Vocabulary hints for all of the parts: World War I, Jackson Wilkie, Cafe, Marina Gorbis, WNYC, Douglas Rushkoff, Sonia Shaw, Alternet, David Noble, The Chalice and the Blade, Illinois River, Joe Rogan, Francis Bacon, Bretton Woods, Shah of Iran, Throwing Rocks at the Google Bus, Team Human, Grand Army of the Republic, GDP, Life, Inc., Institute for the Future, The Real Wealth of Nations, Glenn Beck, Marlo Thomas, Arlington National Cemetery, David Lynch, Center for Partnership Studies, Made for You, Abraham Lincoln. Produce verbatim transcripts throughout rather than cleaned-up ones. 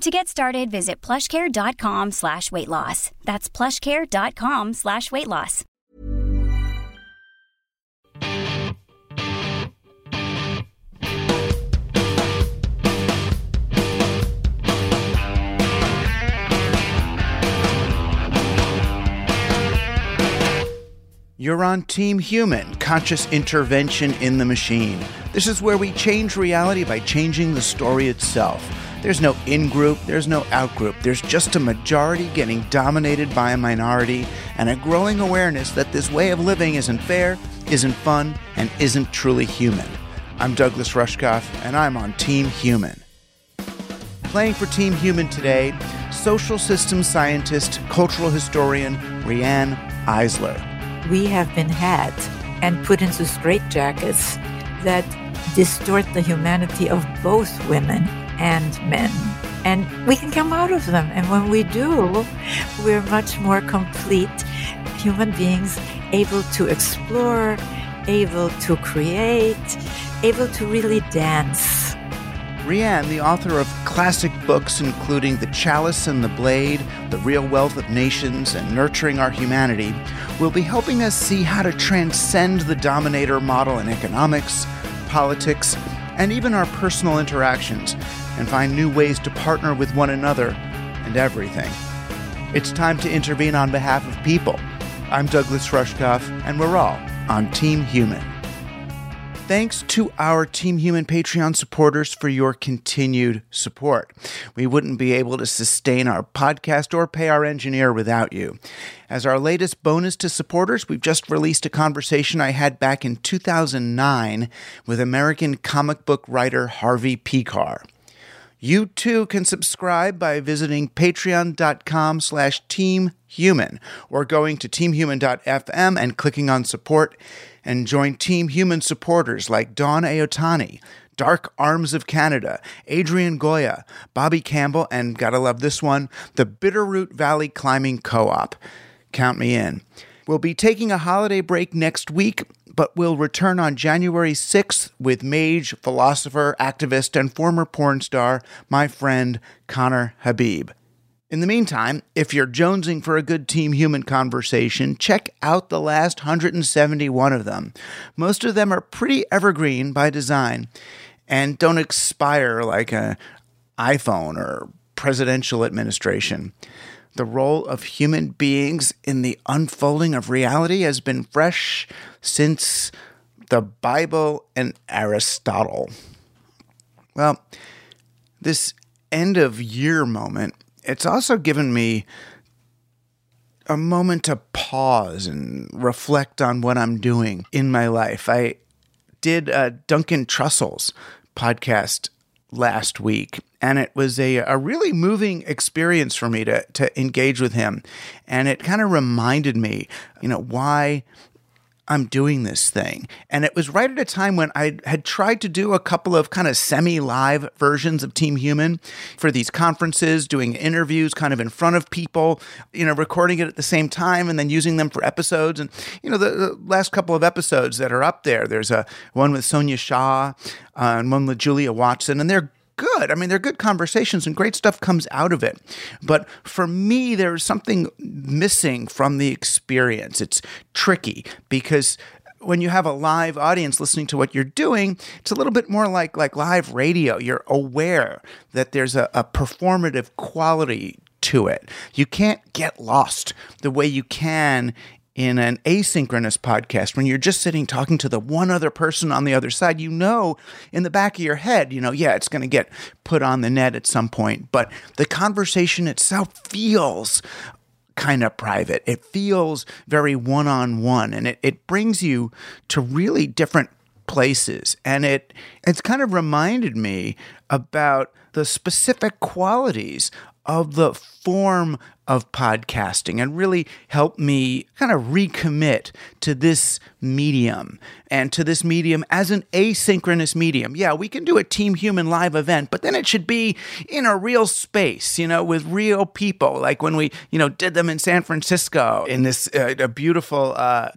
To get started, visit plushcare.com slash weight loss. That's plushcare.com slash weight loss. You're on Team Human, Conscious Intervention in the Machine. This is where we change reality by changing the story itself. There's no in-group, there's no out-group, there's just a majority getting dominated by a minority and a growing awareness that this way of living isn't fair, isn't fun, and isn't truly human. I'm Douglas Rushkoff, and I'm on Team Human. Playing for Team Human today, social systems scientist, cultural historian, Riane Eisler. We have been had and put into straitjackets that distort the humanity of both women and men. And we can come out of them. And when we do, we're much more complete human beings, able to explore, able to create, able to really dance. Riane, the author of classic books including The Chalice and the Blade, The Real Wealth of Nations, and Nurturing Our Humanity, will be helping us see how to transcend the dominator model in economics, politics, and even our personal interactions, and find new ways to partner with one another and everything. It's time to intervene on behalf of people. I'm Douglas Rushkoff, and we're all on Team Human. Thanks to our Team Human Patreon supporters for your continued support. We wouldn't be able to sustain our podcast or pay our engineer without you. As our latest bonus to supporters, we've just released a conversation I had back in two thousand nine with American comic book writer Harvey Pekar. You too can subscribe by visiting patreon.com slash teamhuman or going to teamhuman dot f m and clicking on support, and join Team Human supporters like Dawn Aotani, Dark Arms of Canada, Adrian Goya, Bobby Campbell, and gotta love this one, the Bitterroot Valley Climbing Co-op. Count me in. We'll be taking a holiday break next week, but we'll return on January sixth with mage, philosopher, activist, and former porn star, my friend Connor Habib. In the meantime, if you're jonesing for a good Team Human conversation, check out the last one hundred seventy-one of them. Most of them are pretty evergreen by design and don't expire like an iPhone or presidential administration. The role of human beings in the unfolding of reality has been fresh since the Bible and Aristotle. Well, this end-of-year moment, it's also given me a moment to pause and reflect on what I'm doing in my life. I did uh, Duncan Trussell's podcast last week, and it was a, a really moving experience for me to, to engage with him. And it kind of reminded me, you know, why I'm doing this thing. And it was right at a time when I had tried to do a couple of kind of semi-live versions of Team Human for these conferences, doing interviews kind of in front of people, you know, recording it at the same time and then using them for episodes. And, you know, the, the last couple of episodes that are up there, there's a one with Sonia Shaw uh, and one with Julia Watson, and they're good. I mean, they're good conversations and great stuff comes out of it. But for me, there's something missing from the experience. It's tricky because when you have a live audience listening to what you're doing, it's a little bit more like like live radio. You're aware that there's a, a performative quality to it. You can't get lost the way you can in an asynchronous podcast, when you're just sitting talking to the one other person on the other side. You know, in the back of your head, you know, yeah, it's going to get put on the net at some point, but the conversation itself feels kind of private. It feels very one-on-one, and it, it brings you to really different places. And it it's kind of reminded me about the specific qualities of the form of podcasting and really helped me kind of recommit to this medium and to this medium as an asynchronous medium. Yeah, we can do a Team Human live event, but then it should be in a real space, you know, with real people, like when we, you know, did them in San Francisco in this uh, a beautiful uh,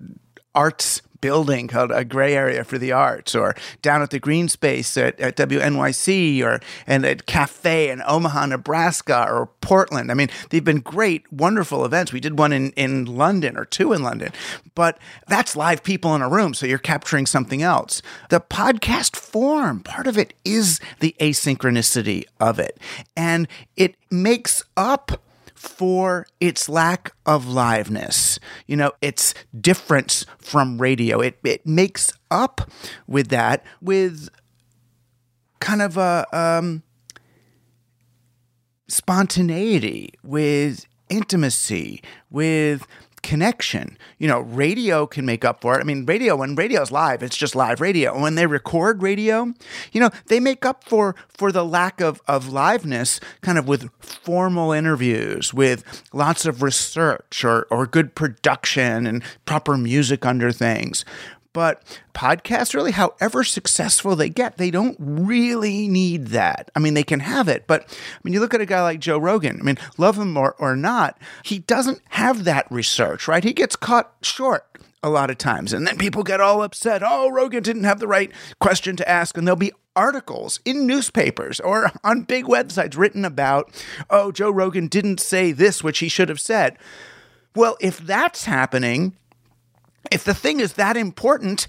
arts building called a Gray Area for the Arts, or down at the green space at, at W N Y C, or and at Cafe in Omaha, Nebraska, or Portland. I mean, they've been great, wonderful events. We did one in, in London, or two in London, but that's live people in a room, so you're capturing something else. The podcast form, part of it is the asynchronicity of it, and it makes up for its lack of liveness, you know, its difference from radio. It it makes up with that with kind of a um, spontaneity, with intimacy, with connection. You know, radio can make up for it. I mean, radio, when radio's live, it's just live radio. And when they record radio, you know, they make up for for the lack of, of liveness kind of with formal interviews, with lots of research or or good production and proper music under things. But podcasts, really, however successful they get, they don't really need that. I mean, they can have it, but I mean, you look at a guy like Joe Rogan. I mean, love him or, or not, he doesn't have that research, right? He gets caught short a lot of times, and then people get all upset. Oh, Rogan didn't have the right question to ask, and there'll be articles in newspapers or on big websites written about, oh, Joe Rogan didn't say this, which he should have said. Well, if that's happening, if the thing is that important,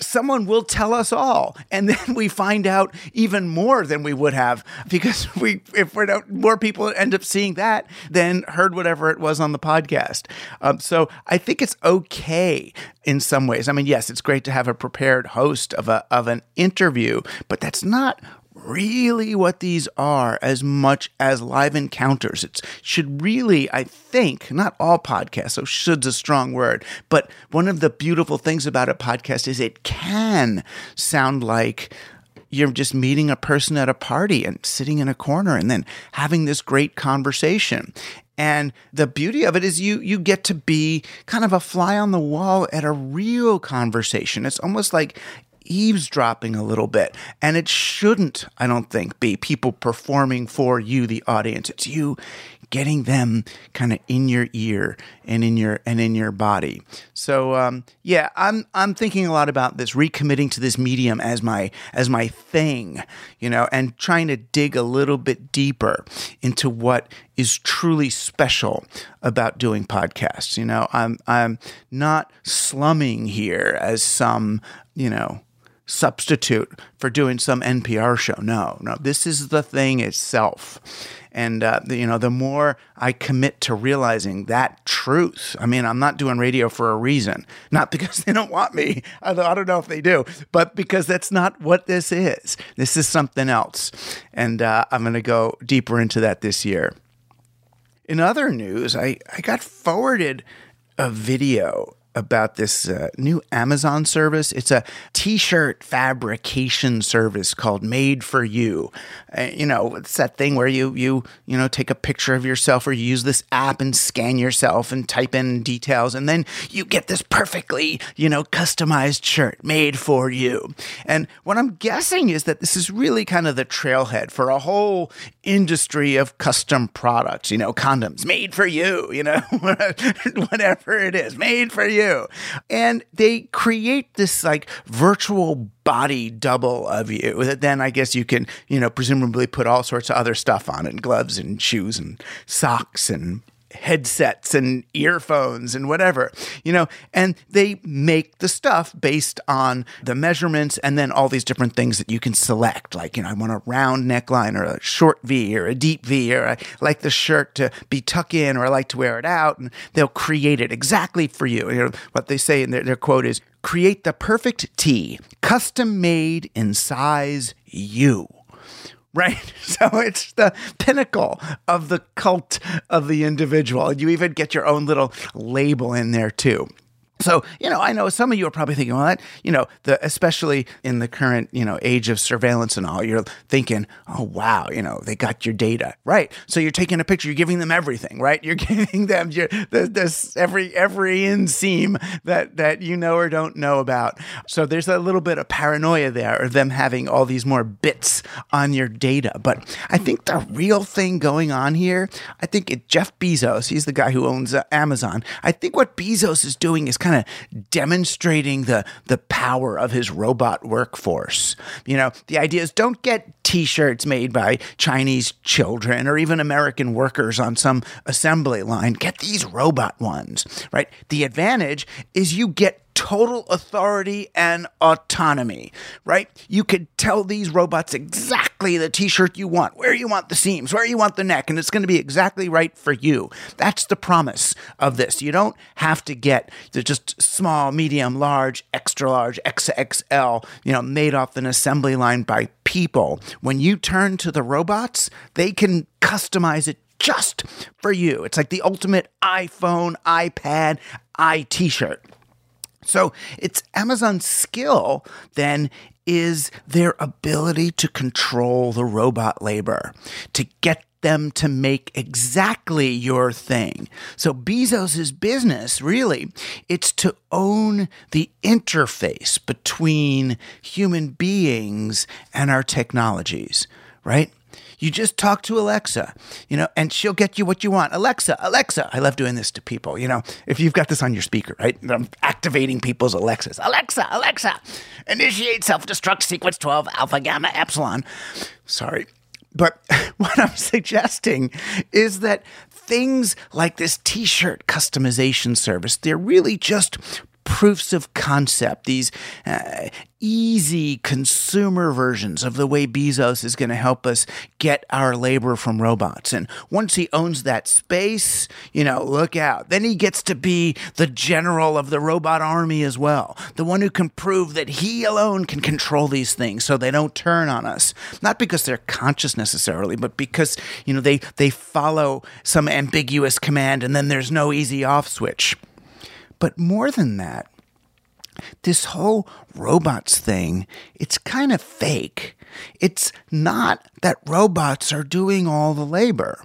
someone will tell us all. And then we find out even more than we would have, because we if we're not, more people end up seeing that than heard whatever it was on the podcast. Um, so I think it's okay in some ways. I mean, yes, it's great to have a prepared host of a of an interview, but that's not really what these are as much as live encounters. It should really, I think, not all podcasts, so should's a strong word, but one of the beautiful things about a podcast is it can sound like you're just meeting a person at a party and sitting in a corner and then having this great conversation. And the beauty of it is you you get to be kind of a fly on the wall at a real conversation. It's almost like eavesdropping a little bit. And it shouldn't, I don't think, be people performing for you, the audience. It's you getting them kind of in your ear and in your and in your body. So um, yeah, I'm I'm thinking a lot about this, recommitting to this medium as my as my thing, you know, and trying to dig a little bit deeper into what is truly special about doing podcasts. You know, I'm I'm not slumming here as some, you know, substitute for doing some N P R show. No, no, this is the thing itself. And, uh, the, you know, the more I commit to realizing that truth, I mean, I'm not doing radio for a reason, not because they don't want me. I don't know if they do, but because that's not what this is. This is something else. And uh, I'm going to go deeper into that this year. In other news, I, I got forwarded a video about this uh, new Amazon service. It's a t-shirt fabrication service called Made for You. Uh, you know, it's that thing where you, you, you know, take a picture of yourself or you use this app and scan yourself and type in details. And then you get this perfectly, you know, customized shirt made for you. And what I'm guessing is that this is really kind of the trailhead for a whole industry of custom products, you know, condoms made for you, you know, whatever it is, made for you. And they create this like virtual body double of you that then I guess you can, you know, presumably put all sorts of other stuff on it, gloves and shoes and socks and headsets and earphones and whatever, you know, and they make the stuff based on the measurements and then all these different things that you can select. Like, you know, I want a round neckline or a short V or a deep V, or I like the shirt to be tucked in, or I like to wear it out, and they'll create it exactly for you. You know, what they say in their, their quote is, create the perfect tee, custom made in size you. Right? So it's the pinnacle of the cult of the individual. You even get your own little label in there too. So, you know, I know some of you are probably thinking, well, that, you know, the, especially in the current, you know, age of surveillance and all, you're thinking, oh, wow, you know, they got your data, right? So you're taking a picture, you're giving them everything, right? You're giving them your, this, this every every inseam that, that you know or don't know about. So there's a little bit of paranoia there, or them having all these more bits on your data. But I think the real thing going on here, I think it, Jeff Bezos, he's the guy who owns uh, Amazon. I think what Bezos is doing is kind kind of demonstrating the the power of his robot workforce. You know, the idea is don't get t-shirts made by Chinese children or even American workers on some assembly line. Get these robot ones, right? The advantage is you get total authority and autonomy, right? You could tell these robots exactly the t-shirt you want, where you want the seams, where you want the neck, and it's going to be exactly right for you. That's the promise of this. You don't have to get the just small, medium, large, extra large, X X L, you know, made off an assembly line by people. When you turn to the robots, they can customize it just for you. It's like the ultimate iPhone, iPad, i-t-shirt. So it's Amazon's skill then is their ability to control the robot labor, to get them to make exactly your thing. So Bezos's business, really, it's to own the interface between human beings and our technologies, right? You just talk to Alexa, you know, and she'll get you what you want. Alexa, Alexa. I love doing this to people. You know, if you've got this on your speaker, right? I'm activating people's Alexas. Alexa, Alexa, initiate self-destruct sequence twelve alpha gamma epsilon. Sorry. But what I'm suggesting is that things like this t-shirt customization service, they're really just proofs of concept, these uh, easy consumer versions of the way Bezos is going to help us get our labor from robots. And once he owns that space, you know, look out. Then he gets to be the general of the robot army as well, the one who can prove that he alone can control these things so they don't turn on us. Not because they're conscious necessarily, but because, you know, they, they follow some ambiguous command and then there's no easy off switch. But more than that, this whole robots thing, it's kind of fake. It's not that robots are doing all the labor.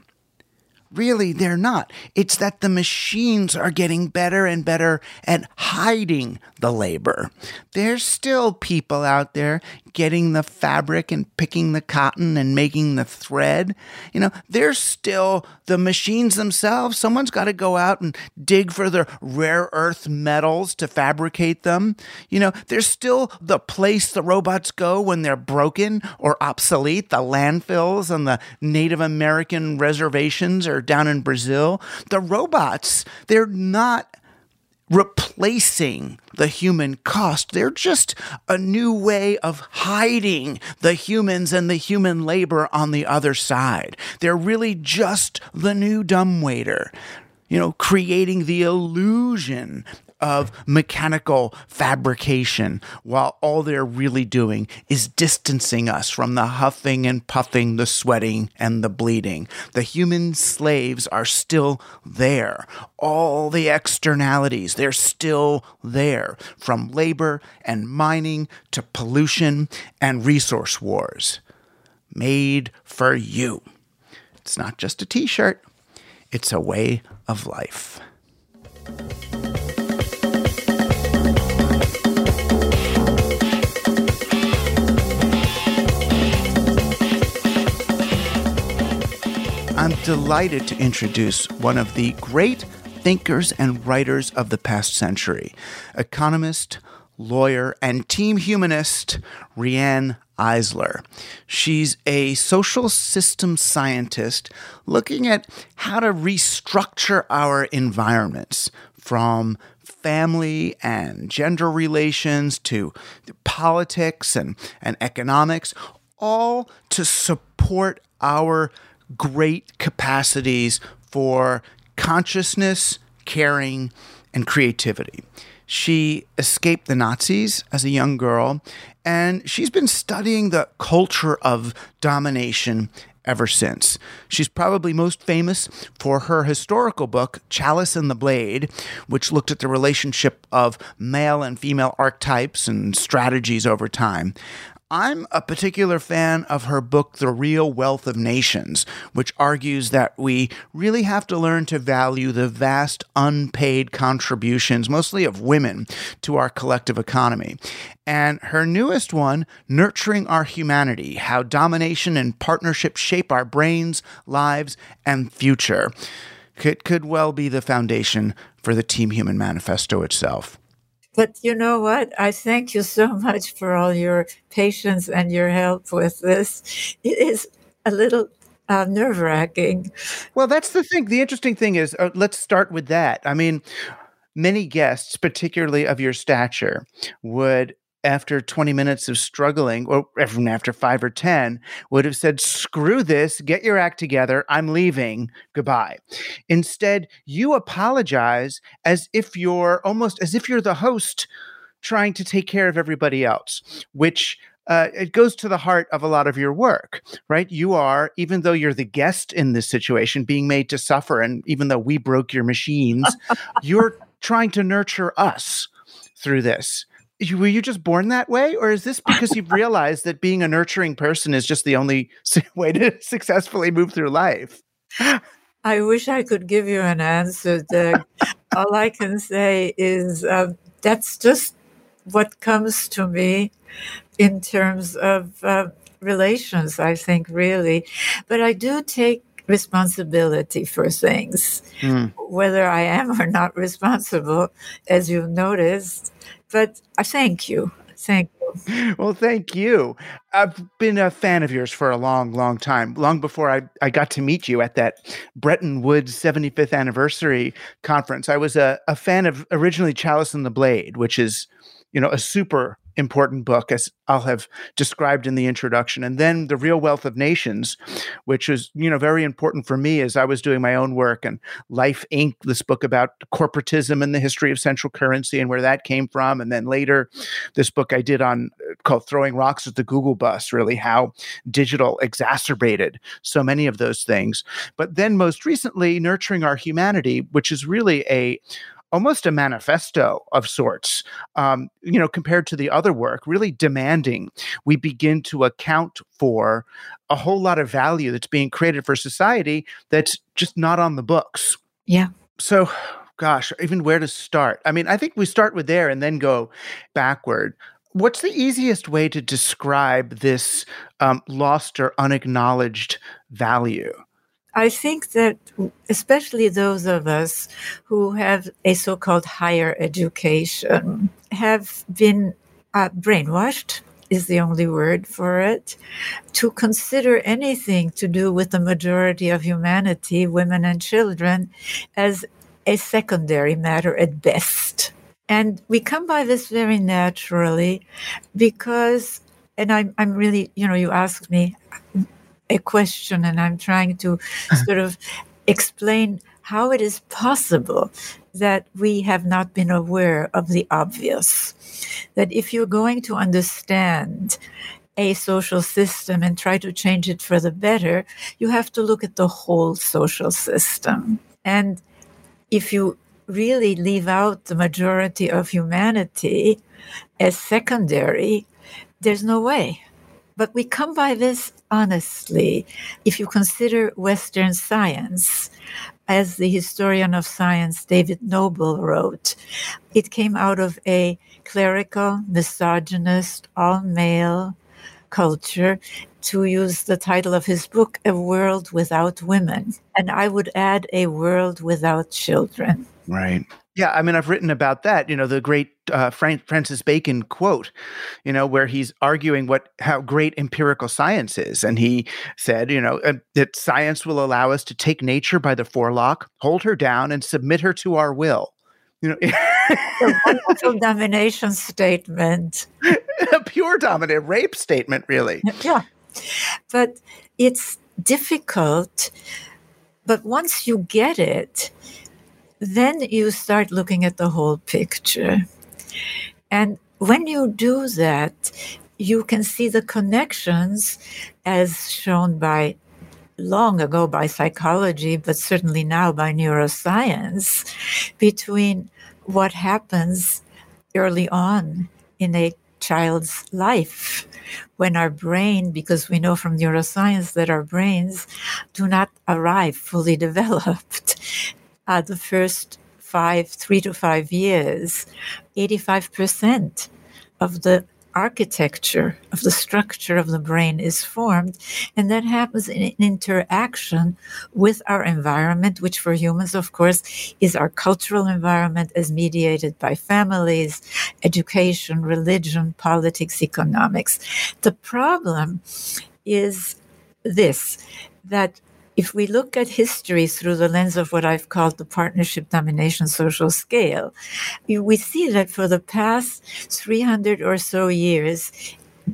Really, they're not. It's that the machines are getting better and better at hiding the labor. There's still people out there getting the fabric and picking the cotton and making the thread. You know, there's still the machines themselves. Someone's got to go out and dig for the rare earth metals to fabricate them. You know, there's still the place the robots go when they're broken or obsolete, the landfills and the Native American reservations or down in Brazil. The robots, they're not replacing the human cost. They're just a new way of hiding the humans and the human labor on the other side. They're really just the new dumbwaiter, you know, creating the illusion of mechanical fabrication, while all they're really doing is distancing us from the huffing and puffing, the sweating and the bleeding. The human slaves are still there. All the externalities, they're still there, from labor and mining to pollution and resource wars. Made for you. It's not just a t-shirt. It's a way of life. I'm delighted to introduce one of the great thinkers and writers of the past century, economist, lawyer, and team humanist, Riane Eisler. She's a social system scientist looking at how to restructure our environments, from family and gender relations to politics and, and economics, all to support our great capacities for consciousness, caring, and creativity. She escaped the Nazis as a young girl, and she's been studying the culture of domination ever since. She's probably most famous for her historical book, Chalice and the Blade, which looked at the relationship of male and female archetypes and strategies over time. I'm a particular fan of her book, The Real Wealth of Nations, which argues that we really have to learn to value the vast unpaid contributions, mostly of women, to our collective economy. And her newest one, Nurturing Our Humanity, How Domination and Partnership Shape Our Brains, Lives, and Future. It could well be the foundation for the Team Human Manifesto itself. But you know what? I thank you so much for all your patience and your help with this. It is a little uh, nerve-wracking. Well, that's the thing. The interesting thing is, uh, let's start with that. I mean, many guests, particularly of your stature, would, after twenty minutes of struggling, or even after five or ten, would have said, screw this, get your act together, I'm leaving, goodbye. Instead, you apologize as if you're almost as if you're the host trying to take care of everybody else, which uh, it goes to the heart of a lot of your work, right? You are, even though you're the guest in this situation, being made to suffer, and even though we broke your machines, you're trying to nurture us through this. Were you just born that way? Or is this because you've realized that being a nurturing person is just the only way to successfully move through life? I wish I could give you an answer, Doug. All I can say is uh, that's just what comes to me in terms of uh, relations, I think, really. But I do take responsibility for things, mm. whether I am or not responsible, as you've noticed. But I thank you. Thank you. Well, thank you. I've been a fan of yours for a long, long time, long before I, I got to meet you at that Bretton Woods seventy-fifth anniversary conference. I was a, a fan of originally Chalice and the Blade, which is, you know, a super important book, as I'll have described in the introduction. And then The Real Wealth of Nations, which was, you know, very important for me as I was doing my own work, and Life, Incorporated, this book about corporatism and the history of central currency and where that came from. And then later, this book I did on called Throwing Rocks at the Google Bus, really how digital exacerbated so many of those things. But then most recently, Nurturing Our Humanity, which is really a almost a manifesto of sorts, um, you know, compared to the other work, really demanding we begin to account for a whole lot of value that's being created for society that's just not on the books. Yeah. So, gosh, even where to start? I mean, I think we start with there and then go backward. What's the easiest way to describe this um, lost or unacknowledged value? I think that especially those of us who have a so-called higher education have been uh, brainwashed, is the only word for it, to consider anything to do with the majority of humanity, women and children, as a secondary matter at best. And we come by this very naturally because, and I'm, I'm really, you know, you asked me a question, and I'm trying to sort of explain how it is possible that we have not been aware of the obvious, that if you're going to understand a social system and try to change it for the better, you have to look at the whole social system. And if you really leave out the majority of humanity as secondary, there's no way. But we come by this honestly. If you consider Western science, as the historian of science David Noble wrote, it came out of a clerical, misogynist, all-male culture, to use the title of his book, A World Without Women. And I would add, A World Without Children. Right. Yeah, I mean, I've written about that, you know, the great uh, Frank, Francis Bacon quote, you know, where he's arguing what how great empirical science is. And he said, you know, uh, that science will allow us to take nature by the forelock, hold her down, and submit her to our will. You know, a wonderful domination statement. A pure dominant rape statement, really. Yeah. But it's difficult. But once you get it, then you start looking at the whole picture. And when you do that, you can see the connections as shown by long ago by psychology, but certainly now by neuroscience, between what happens early on in a child's life when our brain, because we know from neuroscience that our brains do not arrive fully developed. Uh, the first five, three to five years, eighty-five percent of the architecture, of the structure of the brain is formed. And that happens in interaction with our environment, which for humans, of course, is our cultural environment as mediated by families, education, religion, politics, economics. The problem is this, that if we look at history through the lens of what I've called the partnership domination social scale, we see that for the past three hundred or so years,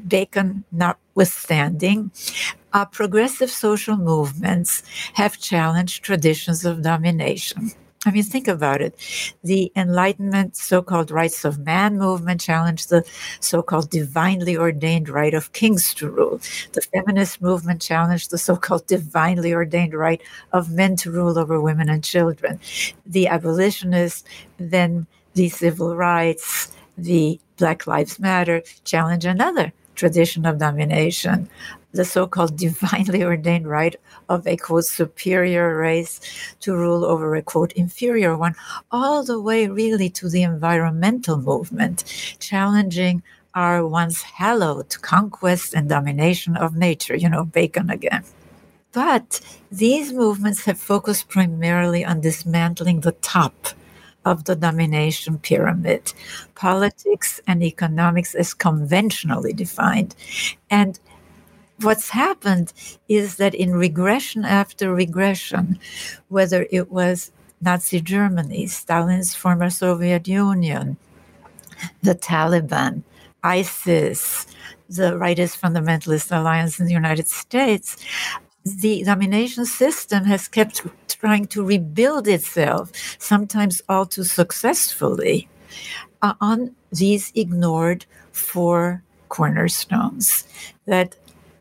Bacon notwithstanding, our progressive social movements have challenged traditions of domination. I mean, think about it. The Enlightenment so-called rights of man movement challenged the so-called divinely ordained right of kings to rule. The feminist movement challenged the so-called divinely ordained right of men to rule over women and children. The abolitionists, then the civil rights, the Black Lives Matter challenge another tradition of domination, the so-called divinely ordained right of a, quote, superior race to rule over a, quote, inferior one, all the way really to the environmental movement, challenging our once hallowed conquest and domination of nature, you know, Bacon again. But these movements have focused primarily on dismantling the top of the domination pyramid, politics and economics as conventionally defined. And what's happened is that in regression after regression, whether it was Nazi Germany, Stalin's former Soviet Union, the Taliban, ISIS, the rightist fundamentalist alliance in the United States, the domination system has kept trying to rebuild itself, sometimes all too successfully, uh, on these ignored four cornerstones that,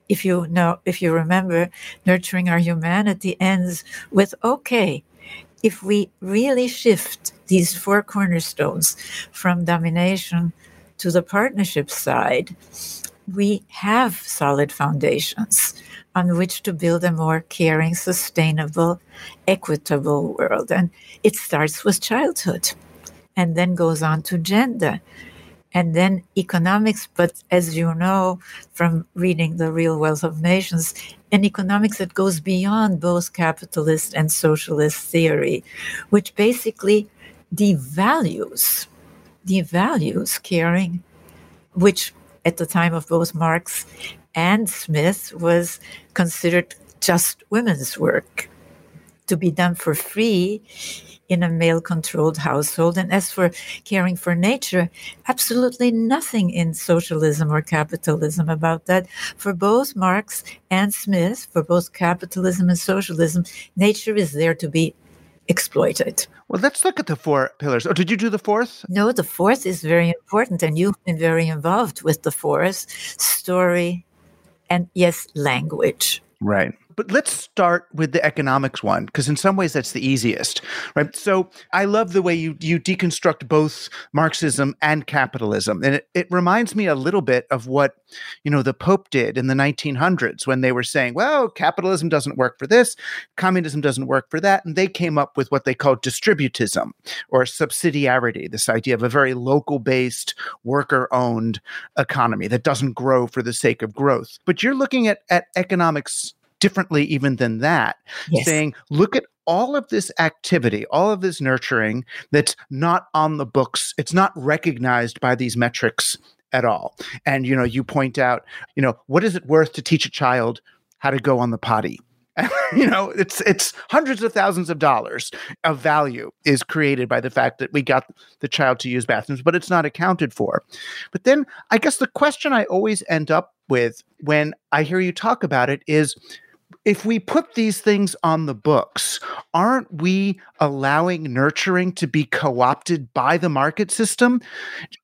if you know, if you remember, Nurturing Our Humanity ends with, okay, if we really shift these four cornerstones from domination to the partnership side, we have solid foundations on which to build a more caring, sustainable, equitable world. And it starts with childhood and then goes on to gender. And then economics, but as you know from reading The Real Wealth of Nations, an economics that goes beyond both capitalist and socialist theory, which basically devalues, devalues caring, which at the time of both Marx and Smith was considered just women's work to be done for free in a male-controlled household. And as for caring for nature, absolutely nothing in socialism or capitalism about that. For both Marx and Smith, for both capitalism and socialism, nature is there to be exploited. Well, let's look at the four pillars. Oh, did you do the fourth? No, the fourth is very important, and you've been very involved with the fourth: story and, yes, language. Right. But let's start with the economics one, because in some ways that's the easiest, right? So I love the way you you deconstruct both Marxism and capitalism. And it, it reminds me a little bit of what, you know, the Pope did in the nineteen hundreds when they were saying, well, capitalism doesn't work for this, communism doesn't work for that. And they came up with what they called distributism or subsidiarity, this idea of a very local-based, worker-owned economy that doesn't grow for the sake of growth. But you're looking at, at economics differently even than that, yes. Saying, look at all of this activity, all of this nurturing that's not on the books. It's not recognized by these metrics at all. And, you know, you point out, you know, what is it worth to teach a child how to go on the potty? You know, it's it's hundreds of thousands of dollars of value is created by the fact that we got the child to use bathrooms, but it's not accounted for. But then I guess the question I always end up with when I hear you talk about it is, if we put these things on the books, aren't we allowing nurturing to be co-opted by the market system?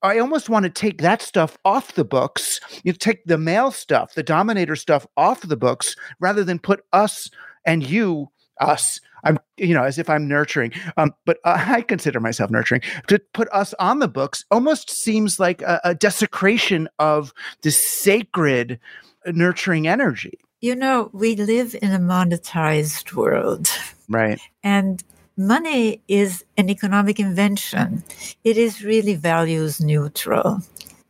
I almost want to take that stuff off the books. You take the male stuff, the dominator stuff off the books, rather than put us and you, us, I'm, you know, as if I'm nurturing, um, but uh, I consider myself nurturing. To put us on the books almost seems like a, a desecration of the sacred nurturing energy. You know, we live in a monetized world. Right. And money is an economic invention. It is really values neutral.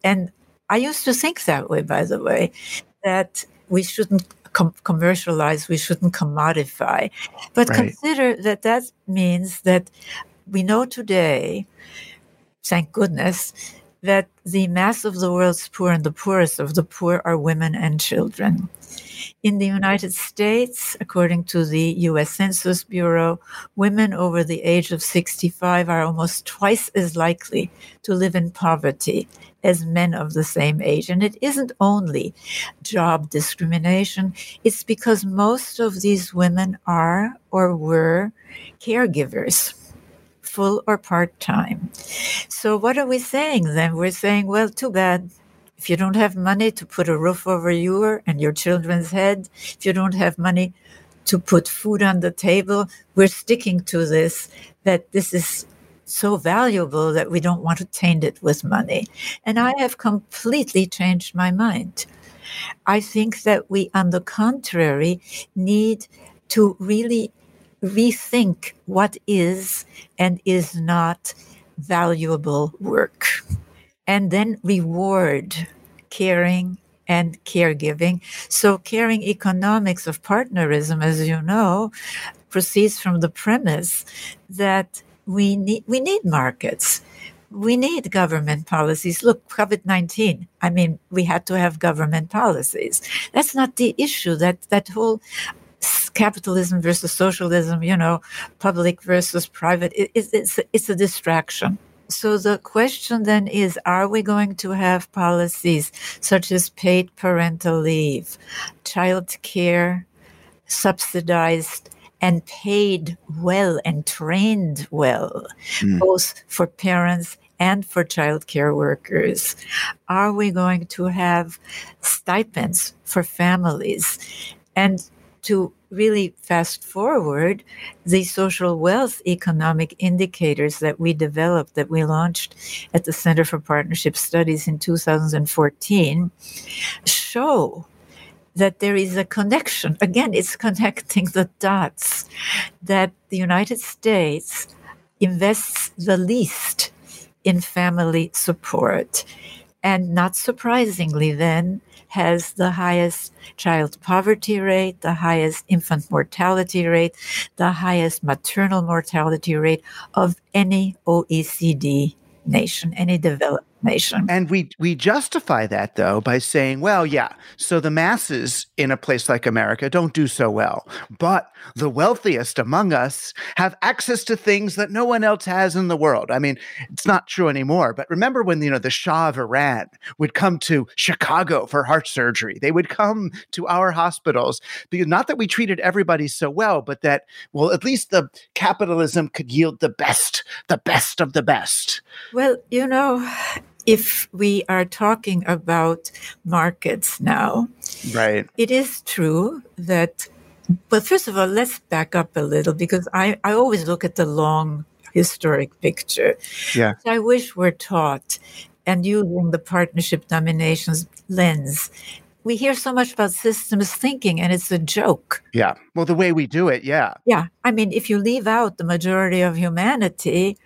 And I used to think that way, by the way, that we shouldn't com- commercialize, we shouldn't commodify. But right. Consider that that means that we know today, thank goodness, that the mass of the world's poor and the poorest of the poor are women and children. In the United States, according to the U S Census Bureau, women over the age of sixty-five are almost twice as likely to live in poverty as men of the same age. And it isn't only job discrimination. It's because most of these women are or were caregivers, full or part-time. So what are we saying then? We're saying, well, too bad. If you don't have money to put a roof over your and your children's head, if you don't have money to put food on the table, we're sticking to this, that this is so valuable that we don't want to taint it with money. And I have completely changed my mind. I think that we, on the contrary, need to really rethink what is and is not valuable work. And then reward caring and caregiving. So caring economics of partnerism, as you know, proceeds from the premise that we need we need markets. We need government policies. Look, COVID nineteen, I mean, we had to have government policies. That's not the issue. That that whole capitalism versus socialism, you know, public versus private, it, it, it's, it's a distraction. So the question then is, are we going to have policies such as paid parental leave, child care, subsidized and paid well and trained well, mm. both for parents and for child care workers? Are we going to have stipends for families? And to really fast forward, the social wealth economic indicators that we developed, that we launched at the Center for Partnership Studies in two thousand fourteen, show that there is a connection. Again, it's connecting the dots, that the United States invests the least in family support. And not surprisingly, then, has the highest child poverty rate, the highest infant mortality rate, the highest maternal mortality rate of any O E C D nation, any developed information. And we we justify that, though, by saying, well, yeah, so the masses in a place like America don't do so well, but the wealthiest among us have access to things that no one else has in the world. I mean, it's not true anymore. But remember when, you know, the Shah of Iran would come to Chicago for heart surgery. They would come to our hospitals, because not that we treated everybody so well, but that, well, at least the capitalism could yield the best, the best of the best. Well, you know, if we are talking about markets now, right? It is true that, well, first of all, let's back up a little, because I, I always look at the long historic picture. Yeah. I wish we're taught, and using the partnership nominations lens, we hear so much about systems thinking, and it's a joke. Yeah. Well, the way we do it, yeah. Yeah. I mean, if you leave out the majority of humanity,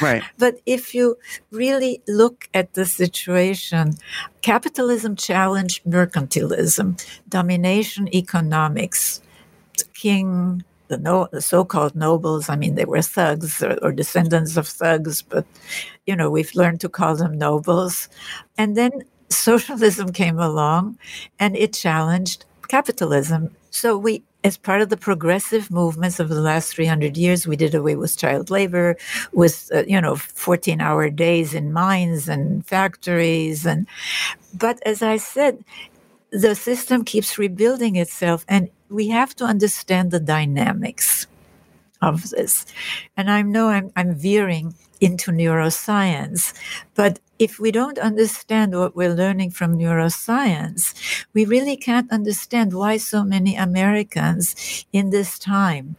right. But if you really look at the situation, capitalism challenged mercantilism, domination economics, king, the, no, the so-called nobles. I mean, they were thugs or, or descendants of thugs, but, you know, we've learned to call them nobles. And then socialism came along, and it challenged capitalism. So we, as part of the progressive movements of the last three hundred years, we did away with child labor, with uh, you know, fourteen-hour days in mines and factories. And but as I said, the system keeps rebuilding itself, and we have to understand the dynamics of this. And I know I'm, I'm veering into neuroscience, but if we don't understand what we're learning from neuroscience, we really can't understand why so many Americans in this time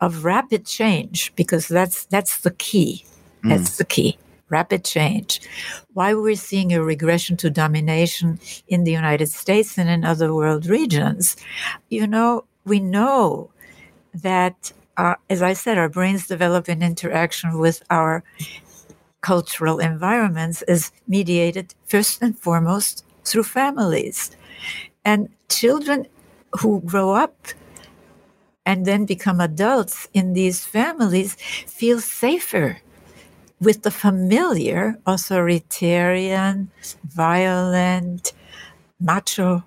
of rapid change, because that's that's the key. Mm. That's the key. Rapid change. Why we're seeing a regression to domination in the United States and in other world regions. You know, we know that, uh, as I said, our brains develop in interaction with our cultural environments, is mediated first and foremost through families. And children who grow up and then become adults in these families feel safer with the familiar, authoritarian, violent, macho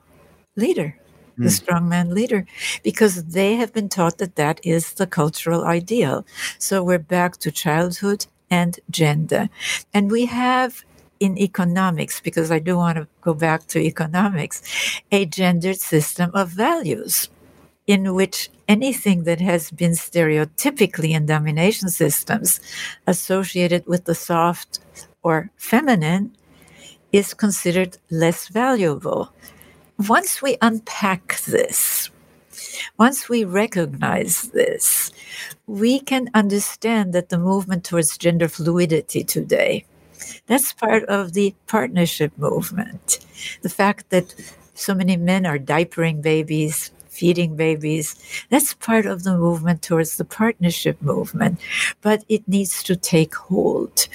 leader, mm. the strongman leader, because they have been taught that that is the cultural ideal. So we're back to childhood and gender. And we have in economics, because I do want to go back to economics, a gendered system of values in which anything that has been stereotypically in domination systems associated with the soft or feminine is considered less valuable. Once we unpack this, once we recognize this, we can understand that the movement towards gender fluidity today, that's part of the partnership movement. The fact that so many men are diapering babies, feeding babies, that's part of the movement towards the partnership movement, but it needs to take hold.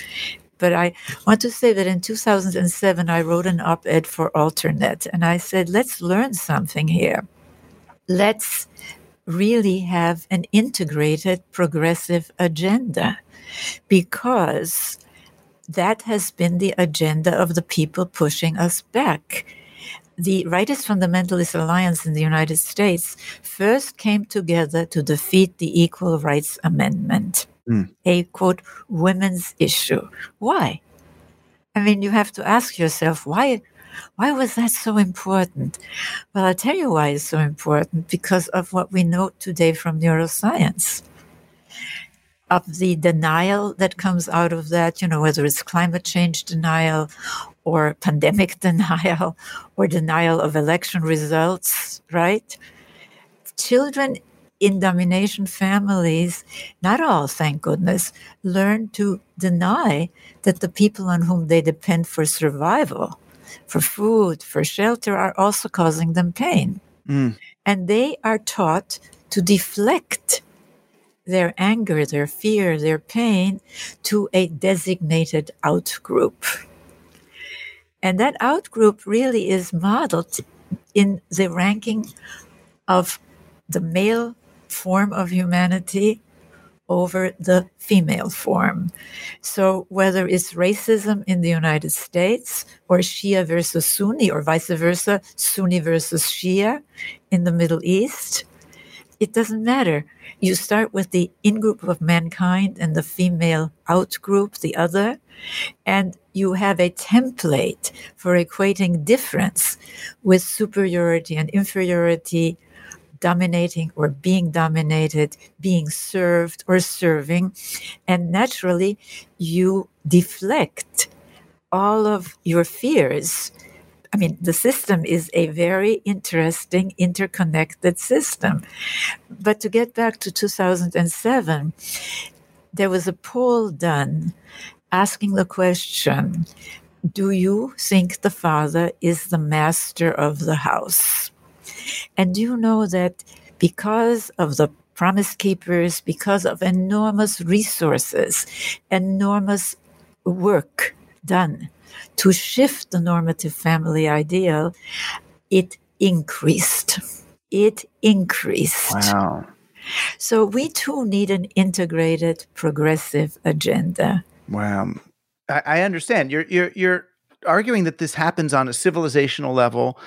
But I want to say that in two thousand seven, I wrote an op-ed for Alternet, and I said, let's learn something here. Let's really have an integrated progressive agenda, because that has been the agenda of the people pushing us back. The Rightist Fundamentalist Alliance in the United States first came together to defeat the Equal Rights Amendment, mm. a, quote, women's issue. Why? I mean, you have to ask yourself, why? Why was that so important? Well, I'll tell you why it's so important, because of what we know today from neuroscience, of the denial that comes out of that, you know, whether it's climate change denial or pandemic denial or denial of election results, right? Children in domination families, not all, thank goodness, learn to deny that the people on whom they depend for survival, for food, for shelter, are also causing them pain. Mm. And they are taught to deflect their anger, their fear, their pain to a designated out-group. And that out-group really is modeled in the ranking of the male form of humanity over the female form. So whether it's racism in the United States or Shia versus Sunni or vice versa, Sunni versus Shia in the Middle East, it doesn't matter. You start with the in-group of mankind and the female out-group, the other, and you have a template for equating difference with superiority and inferiority, dominating or being dominated, being served or serving. And naturally, you deflect all of your fears. I mean, the system is a very interesting, interconnected system. But to get back to two thousand seven, there was a poll done asking the question, do you think the father is the master of the house? And do you know that because of the Promise Keepers, because of enormous resources, enormous work done to shift the normative family ideal, it increased. It increased. Wow. So we too need an integrated, progressive agenda. Wow. I, I understand. You're, you're, you're arguing that this happens on a civilizational level,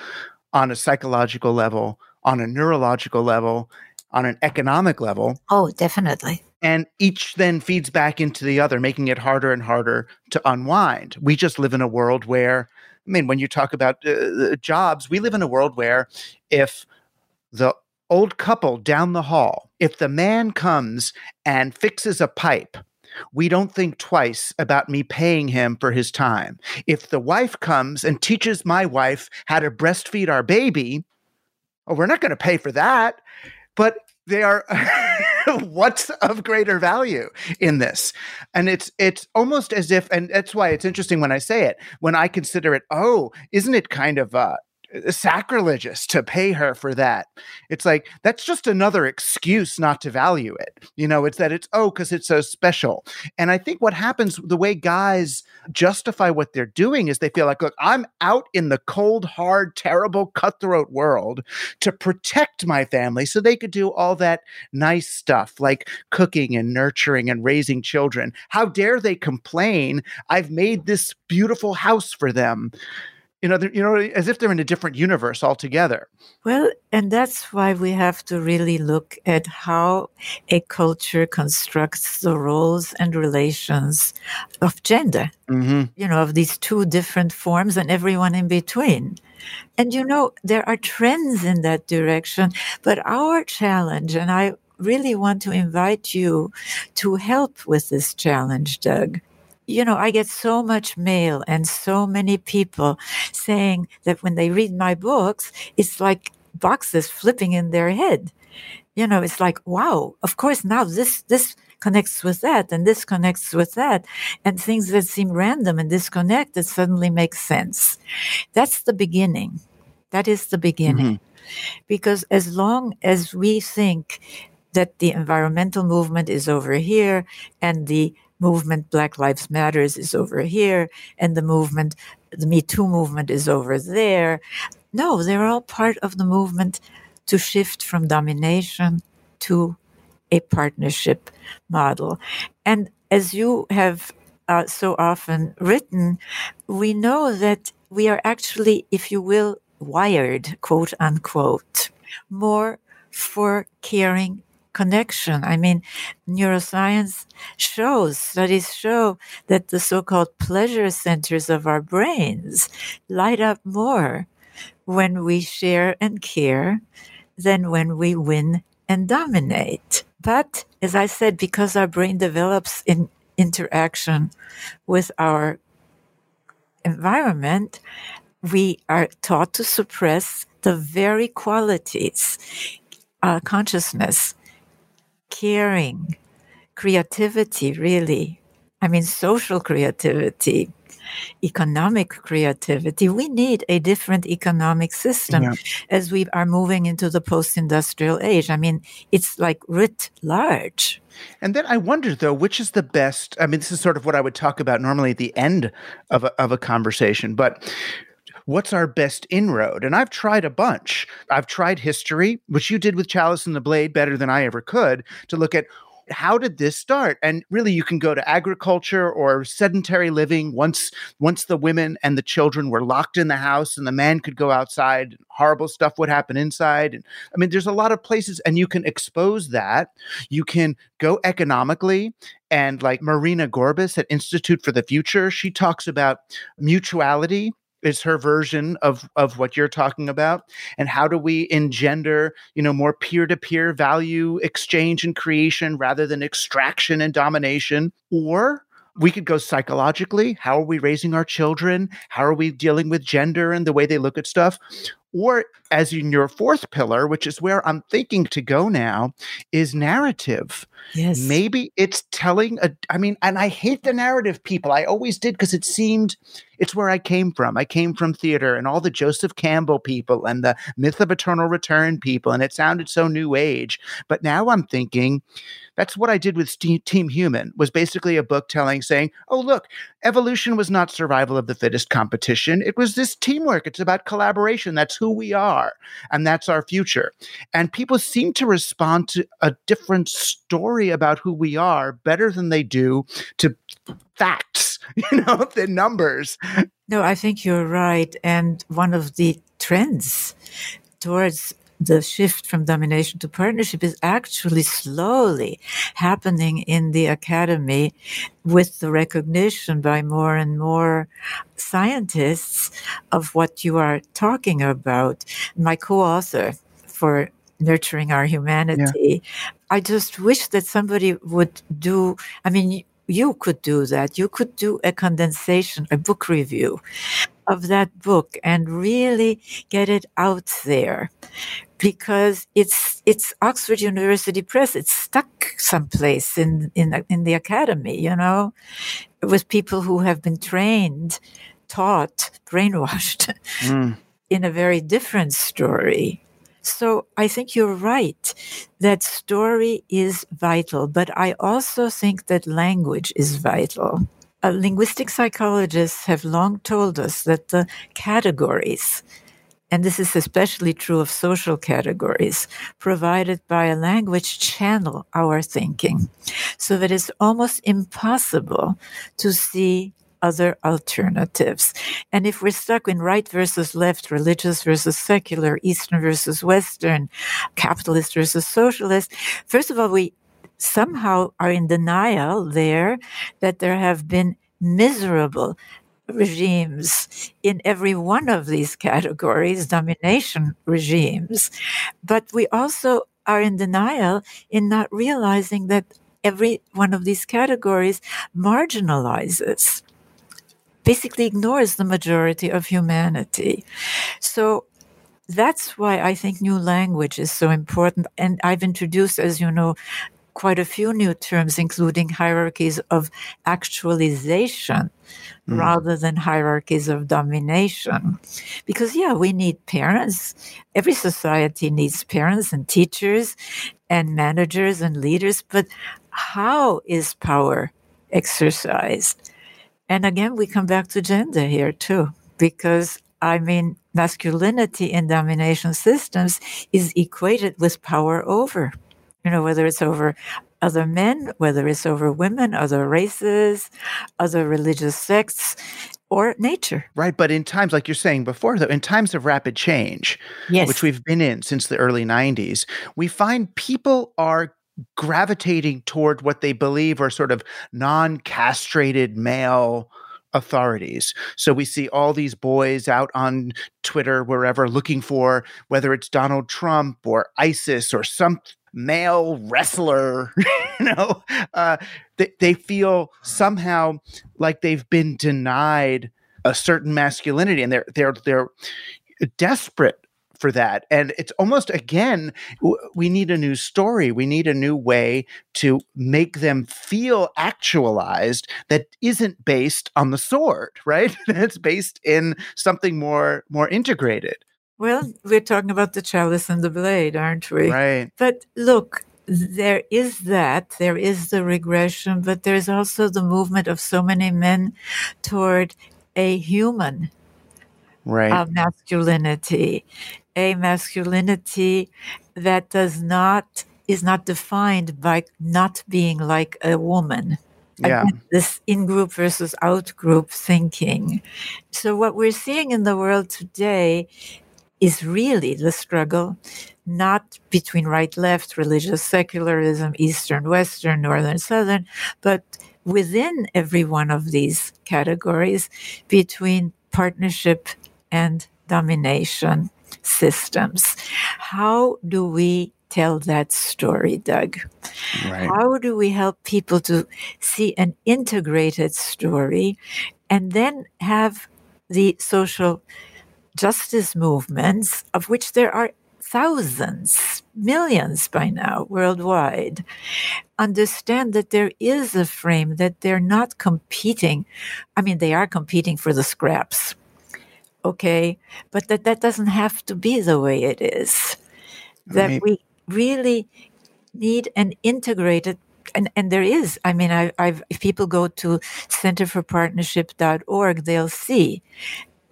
on a psychological level, on a neurological level, on an economic level. Oh, definitely. And each then feeds back into the other, making it harder and harder to unwind. We just live in a world where, I mean, when you talk about uh, jobs, we live in a world where if the old couple down the hall, if the man comes and fixes a pipe, we don't think twice about me paying him for his time. If the wife comes and teaches my wife how to breastfeed our baby, oh, we're not going to pay for that. But they are what's of greater value in this? And it's it's almost as if, and that's why it's interesting when I say it, when I consider it, oh, isn't it kind of uh, sacrilegious to pay her for that? It's like, that's just another excuse not to value it. You know, it's that it's, oh, because it's so special. And I think what happens, the way guys justify what they're doing is they feel like, look, I'm out in the cold, hard, terrible, cutthroat world to protect my family so they could do all that nice stuff like cooking and nurturing and raising children. How dare they complain? I've made this beautiful house for them. You know, you know, as if they're in a different universe altogether. Well, and that's why we have to really look at how a culture constructs the roles and relations of gender, mm-hmm. you know, of these two different forms and everyone in between. And, you know, there are trends in that direction, but our challenge, and I really want to invite you to help with this challenge, Doug. You know, I get so much mail and so many people saying that when they read my books, it's like boxes flipping in their head. You know, it's like, wow, of course, now this this connects with that and this connects with that. And things that seem random and disconnected suddenly make sense. That's the beginning. That is the beginning. Mm-hmm. Because as long as we think that the environmental movement is over here and the movement Black Lives Matters is over here, and the movement, the Me Too movement is over there. No, they're all part of the movement to shift from domination to a partnership model. And as you have uh, so often written, we know that we are actually, if you will, wired, quote unquote, more for caring connection. I mean, neuroscience shows, studies show that the so-called pleasure centers of our brains light up more when we share and care than when we win and dominate. But as I said, because our brain develops in interaction with our environment, we are taught to suppress the very qualities, uh, consciousness, caring, creativity, really. I mean, social creativity, economic creativity. We need a different economic system yeah. as we are moving into the post-industrial age. I mean, it's like writ large. And then I wonder, though, which is the best? I mean, this is sort of what I would talk about normally at the end of a, of a conversation, but what's our best inroad? And I've tried a bunch. I've tried history, which you did with Chalice and the Blade better than I ever could, to look at how did this start? And really, you can go to agriculture or sedentary living. Once, once the women and the children were locked in the house and the man could go outside, horrible stuff would happen inside. And I mean, there's a lot of places, and you can expose that. You can go economically. And like Marina Gorbis at Institute for the Future, she talks about mutuality. Is her version of, of what you're talking about, and how do we engender, you know, more peer-to-peer value exchange and creation rather than extraction and domination? Or we could go psychologically. How are we raising our children? How are we dealing with gender and the way they look at stuff? Or as in your fourth pillar, which is where I'm thinking to go now, is narrative. Yes. Maybe it's telling a, I mean, and I hate the narrative people. I always did, because it seemed, it's where I came from. I came from theater and all the Joseph Campbell people and the myth of eternal return people. And it sounded so new age. But now I'm thinking, that's what I did with Team Human, was basically a book telling, saying, oh, look, evolution was not survival of the fittest competition. It was this teamwork. It's about collaboration. That's who who we are, and that's our future. And people seem to respond to a different story about who we are better than they do to facts, you know, the numbers. No, I think you're right. And one of the trends towards the shift from domination to partnership is actually slowly happening in the academy, with the recognition by more and more scientists of what you are talking about. My co-author for Nurturing Our Humanity, yeah. I just wish that somebody would do, I mean, you could do that. You could do a condensation, a book review of that book and really get it out there, because it's it's Oxford University Press. It's stuck someplace in in in the academy, you know, with people who have been trained, taught, brainwashed mm. in a very different story. So I think you're right that story is vital, but I also think that language is vital. Uh, linguistic psychologists have long told us that the categories, and this is especially true of social categories, provided by a language channel our thinking, so that it's almost impossible to see other alternatives. And if we're stuck in right versus left, religious versus secular, Eastern versus Western, capitalist versus socialist, first of all, we somehow are in denial there that there have been miserable regimes in every one of these categories, domination regimes. But we also are in denial in not realizing that every one of these categories marginalizes, basically ignores the majority of humanity. So that's why I think new language is so important. And I've introduced, as you know, quite a few new terms, including hierarchies of actualization mm. rather than hierarchies of domination. Because, yeah, we need parents. Every society needs parents and teachers and managers and leaders. But how is power exercised? And again, we come back to gender here, too, because, I mean, masculinity in domination systems is equated with power over. You know, whether it's over other men, whether it's over women, other races, other religious sects, or nature. Right. But in times, like you're saying before, though, in times of rapid change, yes. which we've been in since the early nineties, we find people are gravitating toward what they believe are sort of non-castrated male authorities. So we see all these boys out on Twitter, wherever, looking for whether it's Donald Trump or ISIS or some male wrestler, you know, uh, they, they feel somehow like they've been denied a certain masculinity, and they're they're they're desperate for that. And it's almost, again, we need a new story. We need a new way to make them feel actualized that isn't based on the sword, right? That's based in something more more integrated. Well, we're talking about The Chalice and the Blade, aren't we? Right. But look, there is that. There is the regression, but there's also the movement of so many men toward a human right. uh, masculinity, a masculinity that does not is not defined by not being like a woman. Yeah. Again, this in-group versus out-group thinking. So what we're seeing in the world today is really the struggle, not between right-left, religious secularism, Eastern-Western, Northern-Southern, but within every one of these categories between partnership and domination systems. How do we tell that story, Doug? Right. How do we help people to see an integrated story and then have the social justice movements, of which there are thousands, millions by now worldwide, understand that there is a frame, that they're not competing. I mean, they are competing for the scraps, okay, but that that doesn't have to be the way it is, that right. we really need an integrated, and, and there is, I mean, I, I've, if people go to center for partnership dot org, they'll see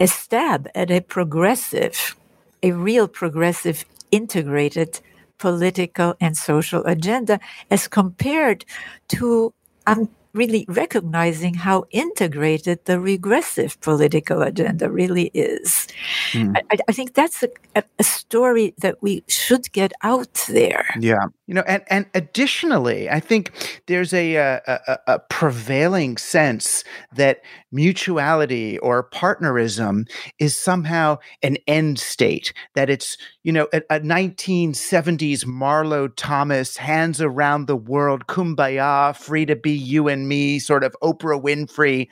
a stab at a progressive, a real progressive integrated political and social agenda as compared to um, really recognizing how integrated the regressive political agenda really is. Mm. I, I think that's a, a, a story that we should get out there. Yeah. You know, and, and additionally, I think there's a, a, a prevailing sense that mutuality or partnerism is somehow an end state, that it's, you know, a, a nineteen seventies Marlo Thomas, hands around the world, kumbaya, free to be you and me, sort of Oprah Winfrey,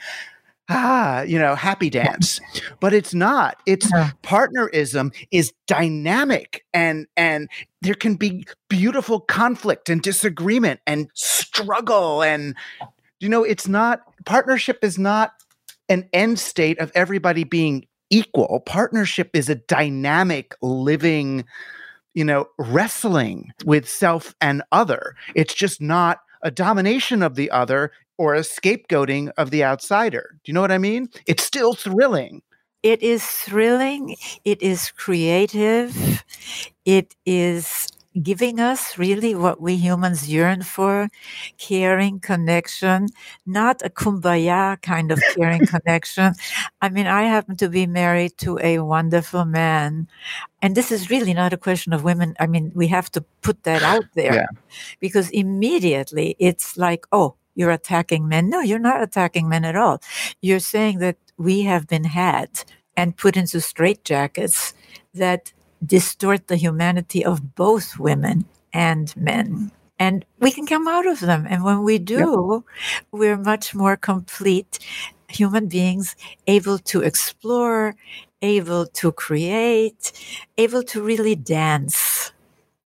ah, you know, happy dance. But it's not. It's yeah. Partnerism is dynamic, and and there can be beautiful conflict and disagreement and struggle, and you know, it's not, partnership is not an end state of everybody being equal. Partnership is a dynamic, living, you know, wrestling with self and other. It's just not a domination of the other or a scapegoating of the outsider. Do you know what I mean? It's still thrilling. It is thrilling. It is creative. It is giving us really what we humans yearn for, caring connection, not a kumbaya kind of caring connection. I mean, I happen to be married to a wonderful man. And this is really not a question of women. I mean, we have to put that out there yeah. because immediately it's like, oh, you're attacking men. No, you're not attacking men at all. You're saying that we have been had and put into straitjackets that distort the humanity of both women and men. And we can come out of them. And when we do, yep. we're much more complete human beings, able to explore, able to create, able to really dance.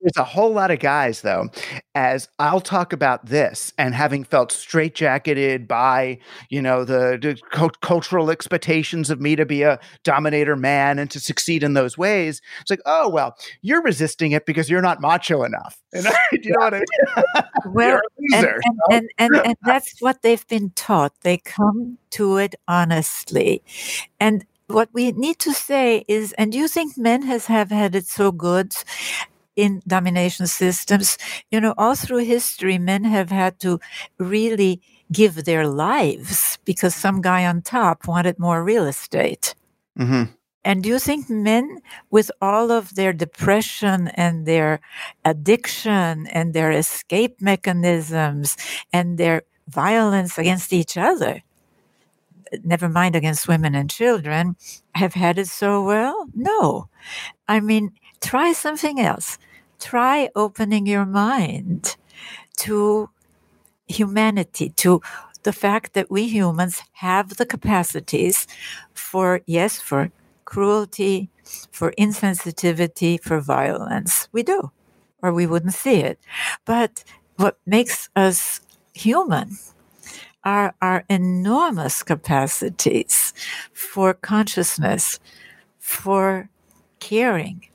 There's a whole lot of guys, though, as I'll talk about this and having felt straitjacketed by, you know, the, the co- cultural expectations of me to be a dominator man and to succeed in those ways. It's like, oh, well, you're resisting it because you're not macho enough. And, do you know what I mean? Well, you're a loser, and, and, you know? and, and, and that's what they've been taught. They come to it honestly. And what we need to say is, and do you think men has have had it so good in domination systems? You know, all through history, men have had to really give their lives because some guy on top wanted more real estate. Mm-hmm. And do you think men, with all of their depression and their addiction and their escape mechanisms and their violence against each other, never mind against women and children, have had it so well? No. I mean, try something else. Try opening your mind to humanity, to the fact that we humans have the capacities for, yes, for cruelty, for insensitivity, for violence. We do, or we wouldn't see it. But what makes us human are our enormous capacities for consciousness, for caring,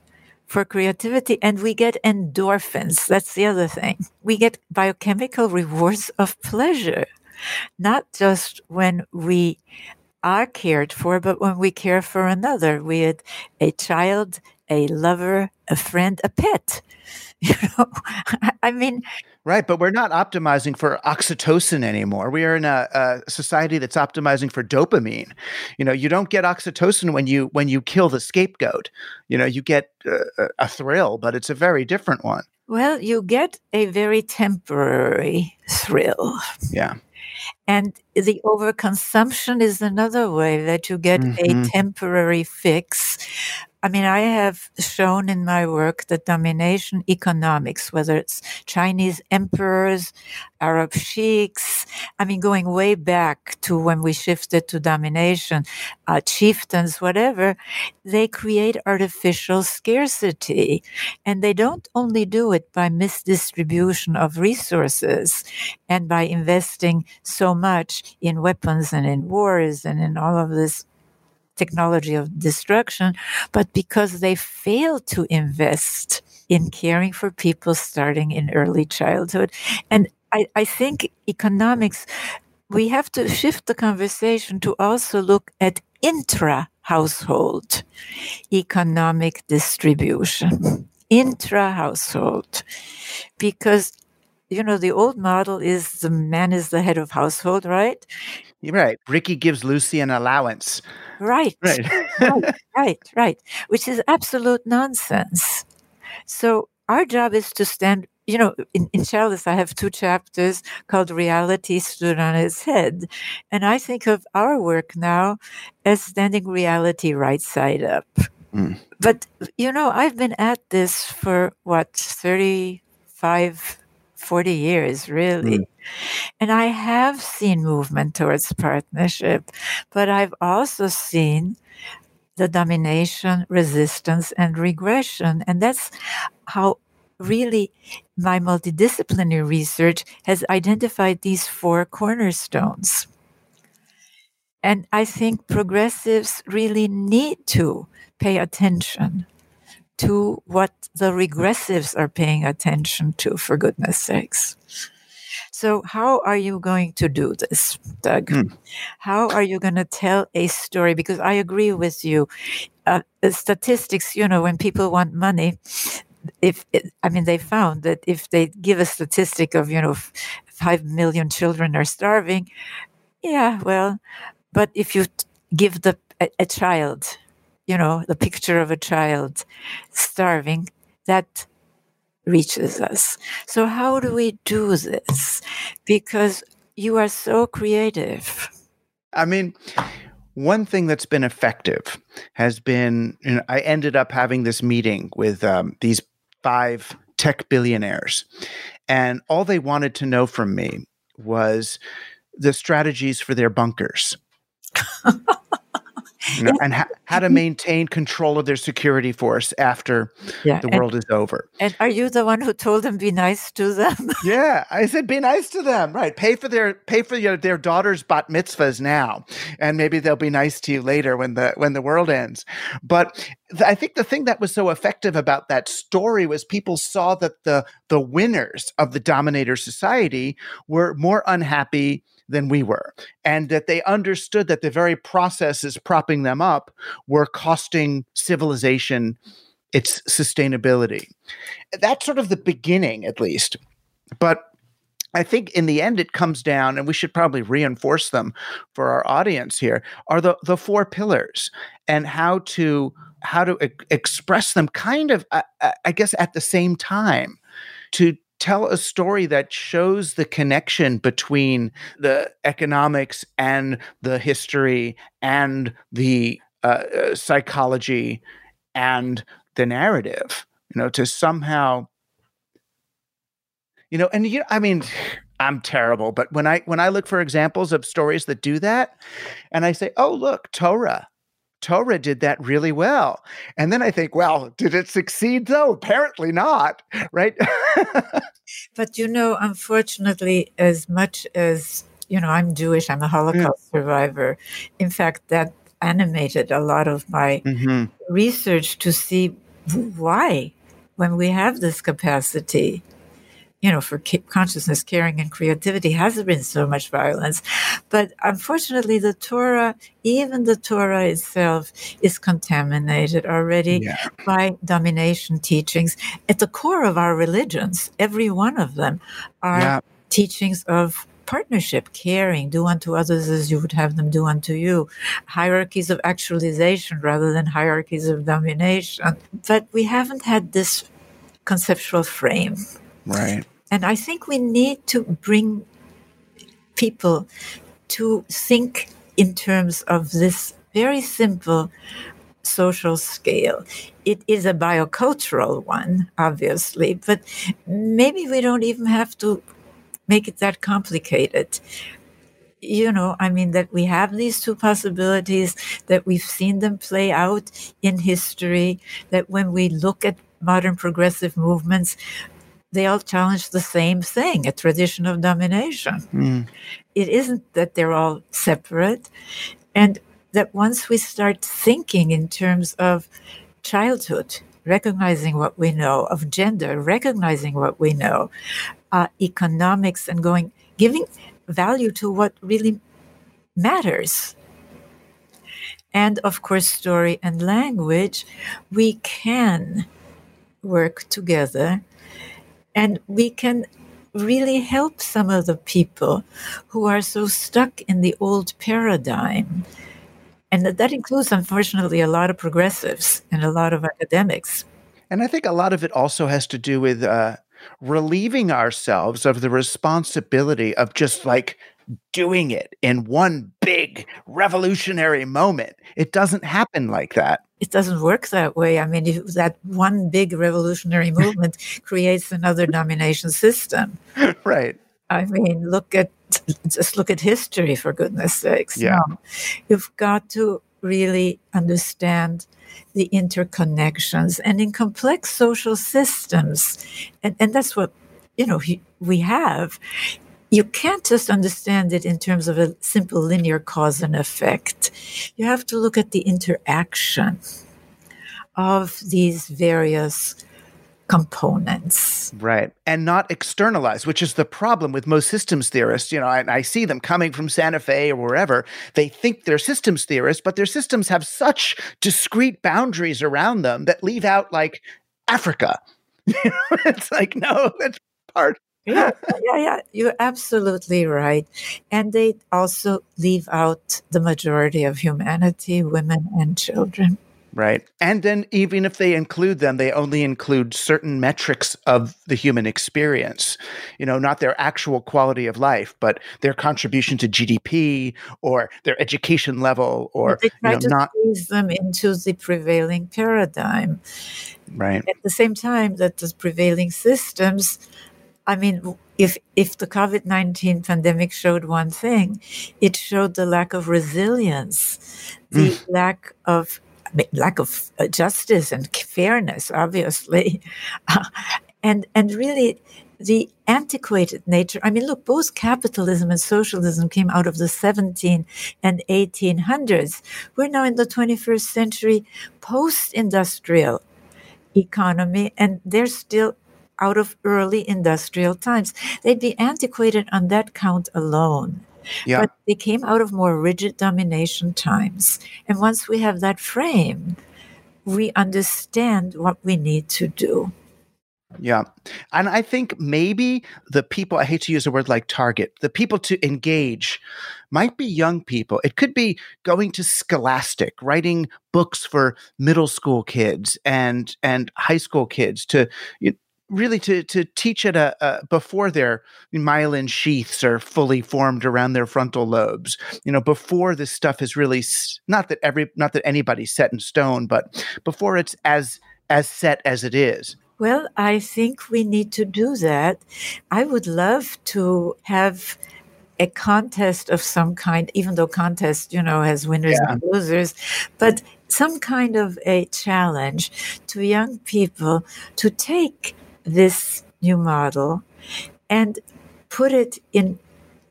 for creativity, and we get endorphins. That's the other thing. We get biochemical rewards of pleasure, not just when we are cared for, but when we care for another, be it a child, a lover, a friend a pet. You know, I mean, right. But we're not optimizing for oxytocin anymore. We are in a, a society that's optimizing for dopamine. You know, you don't get oxytocin when you when you kill the scapegoat. You know, you get a, a thrill, but it's a very different one. Well, you get a very temporary thrill. Yeah. And the overconsumption is another way that you get mm-hmm. a temporary fix. I mean, I have shown in my work that domination economics, whether it's Chinese emperors, Arab sheiks, I mean, going way back to when we shifted to domination, uh, chieftains, whatever, they create artificial scarcity. And they don't only do it by misdistribution of resources and by investing so much in weapons and in wars and in all of this technology of destruction, but because they fail to invest in caring for people starting in early childhood. And I, I think economics, we have to shift the conversation to also look at intra-household economic distribution, intra-household, because, you know, the old model is the man is the head of household, right? Right. Ricky gives Lucy an allowance. Right. Right. right. Right. Right. Which is absolute nonsense. So our job is to stand, you know, in, in Chalice, I have two chapters called Reality Stood on Its Head. And I think of our work now as standing reality right side up. Mm. But, you know, I've been at this for what, thirty-five, forty years, really. Mm. And I have seen movement towards partnership, but I've also seen the domination, resistance, and regression. And that's how really my multidisciplinary research has identified these four cornerstones. And I think progressives really need to pay attention to what the regressives are paying attention to, for goodness sakes. So how are you going to do this, Doug? Mm. How are you going to tell a story? Because I agree with you. Uh, statistics, you know, when people want money, if it, I mean, they found that if they give a statistic of, you know, f- five million children are starving, yeah, well, but if you t- give the a, a child, you know, the picture of a child starving, that reaches us. So how do we do this? Because you are so creative. I mean, one thing that's been effective has been, you know, I ended up having this meeting with um, these five tech billionaires, and all they wanted to know from me was the strategies for their bunkers. You know, yeah. And ha- how to maintain control of their security force after yeah. the world and, is over. And are you the one who told them be nice to them? Yeah, I said be nice to them. Right, pay for their pay for your, their daughter's bat mitzvahs now, and maybe they'll be nice to you later when the when the world ends. But th- I think the thing that was so effective about that story was people saw that the the winners of the dominator society were more unhappy than we were, and that they understood that the very processes propping them up were costing civilization its sustainability. That's sort of the beginning, at least. But I think in the end, it comes down, and we should probably reinforce them for our audience here, are the, the four pillars and how to how to e- express them kind of, I, I guess, at the same time to tell a story that shows the connection between the economics and the history and the uh, psychology and the narrative, you know, to somehow, you know, and you, I mean, I'm terrible, but when I, when I look for examples of stories that do that and I say, oh, look, Torah, Torah did that really well. And then I think, well, did it succeed though? Apparently not, right? But, you know, unfortunately, as much as, you know, I'm Jewish, I'm a Holocaust yeah. survivor. In fact, that animated a lot of my mm-hmm. research to see why, when we have this capacity you know, for consciousness, caring, and creativity, hasn't been so much violence. But unfortunately, the Torah, even the Torah itself, is contaminated already yeah. by domination teachings. At the core of our religions, every one of them, are yeah. teachings of partnership, caring, do unto others as you would have them do unto you, hierarchies of actualization rather than hierarchies of domination. But we haven't had this conceptual frame. Right. And I think we need to bring people to think in terms of this very simple social scale. It is a biocultural one, obviously, but maybe we don't even have to make it that complicated. You know, I mean, that we have these two possibilities, that we've seen them play out in history, that when we look at modern progressive movements, they all challenge the same thing, a tradition of domination. Mm. It isn't that they're all separate. And that once we start thinking in terms of childhood, recognizing what we know, of gender, recognizing what we know, uh, economics, and going, giving value to what really matters. And of course, story and language, we can work together. And we can really help some of the people who are so stuck in the old paradigm. And that includes, unfortunately, a lot of progressives and a lot of academics. And I think a lot of it also has to do with uh, relieving ourselves of the responsibility of just like doing it in one big revolutionary moment. It doesn't happen like that. It doesn't work that way. I mean, if that one big revolutionary movement creates another domination system. Right. I mean, look at, just look at history, for goodness sakes. Yeah. No. You've got to really understand the interconnections, and in complex social systems. And, and that's what, you know, we have. You can't just understand it in terms of a simple linear cause and effect. You have to look at the interaction of these various components. Right. And not externalized, which is the problem with most systems theorists. You know, I, I see them coming from Santa Fe or wherever. They think they're systems theorists, but their systems have such discrete boundaries around them that leave out, like, Africa. It's like, no, that's part. Yeah, yeah, yeah. You're absolutely right. And they also leave out the majority of humanity, women and children. Right. And then even if they include them, they only include certain metrics of the human experience, you know, not their actual quality of life, but their contribution to G D P or their education level, or they try you know, to not squeeze them into the prevailing paradigm. Right. At the same time that the prevailing systems, I mean, if if the COVID nineteen pandemic showed one thing, it showed the lack of resilience, the mm. lack of I mean, lack of justice and fairness, obviously, uh, and and really the antiquated nature. I mean, look, both capitalism and socialism came out of the seventeen and eighteen hundreds. We're now in the twenty-first century post-industrial economy, and they're still out of early industrial times. They'd be antiquated on that count alone. Yeah. But they came out of more rigid domination times. And once we have that frame, we understand what we need to do. Yeah. And I think maybe the people, I hate to use a word like target, the people to engage might be young people. It could be going to Scholastic, writing books for middle school kids and, and high school kids to... You, Really, to to teach it a, a, before their myelin sheaths are fully formed around their frontal lobes, you know, before this stuff is really not that every not that anybody's set in stone, but before it's as as set as it is. Well, I think we need to do that. I would love to have a contest of some kind, even though contest, you know, has winners yeah. and losers, but some kind of a challenge to young people to take this new model and put it in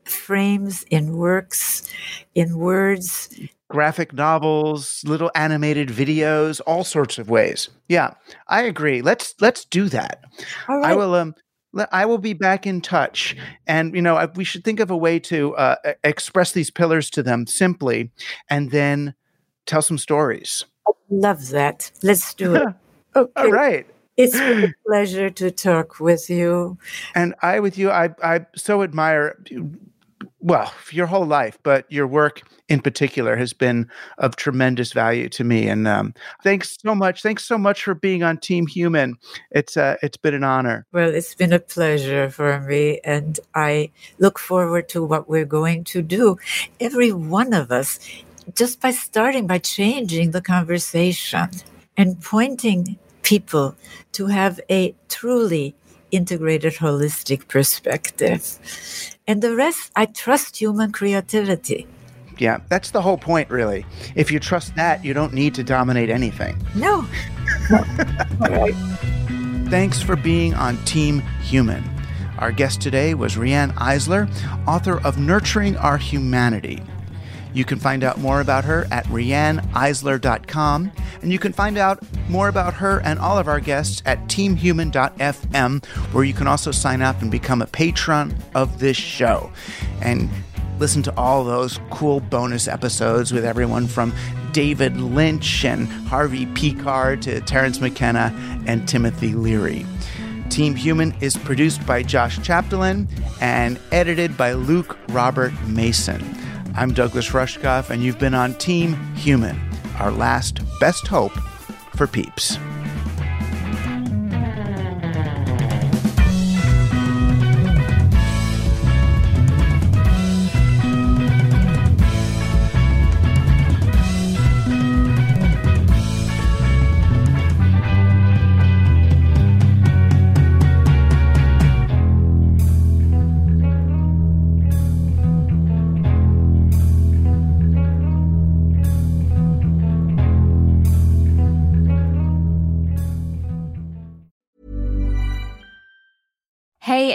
frames, in works, in words. Graphic novels, little animated videos, all sorts of ways. Yeah, I agree. Let's let's do that. All right. I will um I will be back in touch. And, you know, I, we should think of a way to uh, express these pillars to them simply and then tell some stories. I love that. Let's do it. Okay. All right. It's been a pleasure to talk with you. And I with you, I I so admire, well, your whole life, but your work in particular has been of tremendous value to me. And um, thanks so much. Thanks so much for being on Team Human. It's uh, it's been an honor. Well, it's been a pleasure for me. And I look forward to what we're going to do. Every one of us, just by starting, by changing the conversation and pointing people to have a truly integrated, holistic perspective. And the rest, I trust human creativity. Yeah, that's the whole point, really. If you trust that, you don't need to dominate anything. No. no. Right. Thanks for being on Team Human. Our guest today was Riane Eisler, author of Nurturing Our Humanity. You can find out more about her at riane eisler dot com, and you can find out more about her and all of our guests at team human dot f m, where you can also sign up and become a patron of this show. And listen to all those cool bonus episodes with everyone from David Lynch and Harvey Pekar to Terrence McKenna and Timothy Leary. Team Human is produced by Josh Chapdelain and edited by Luke Robert Mason. I'm Douglas Rushkoff, and you've been on Team Human, our last best hope for peeps. Hey,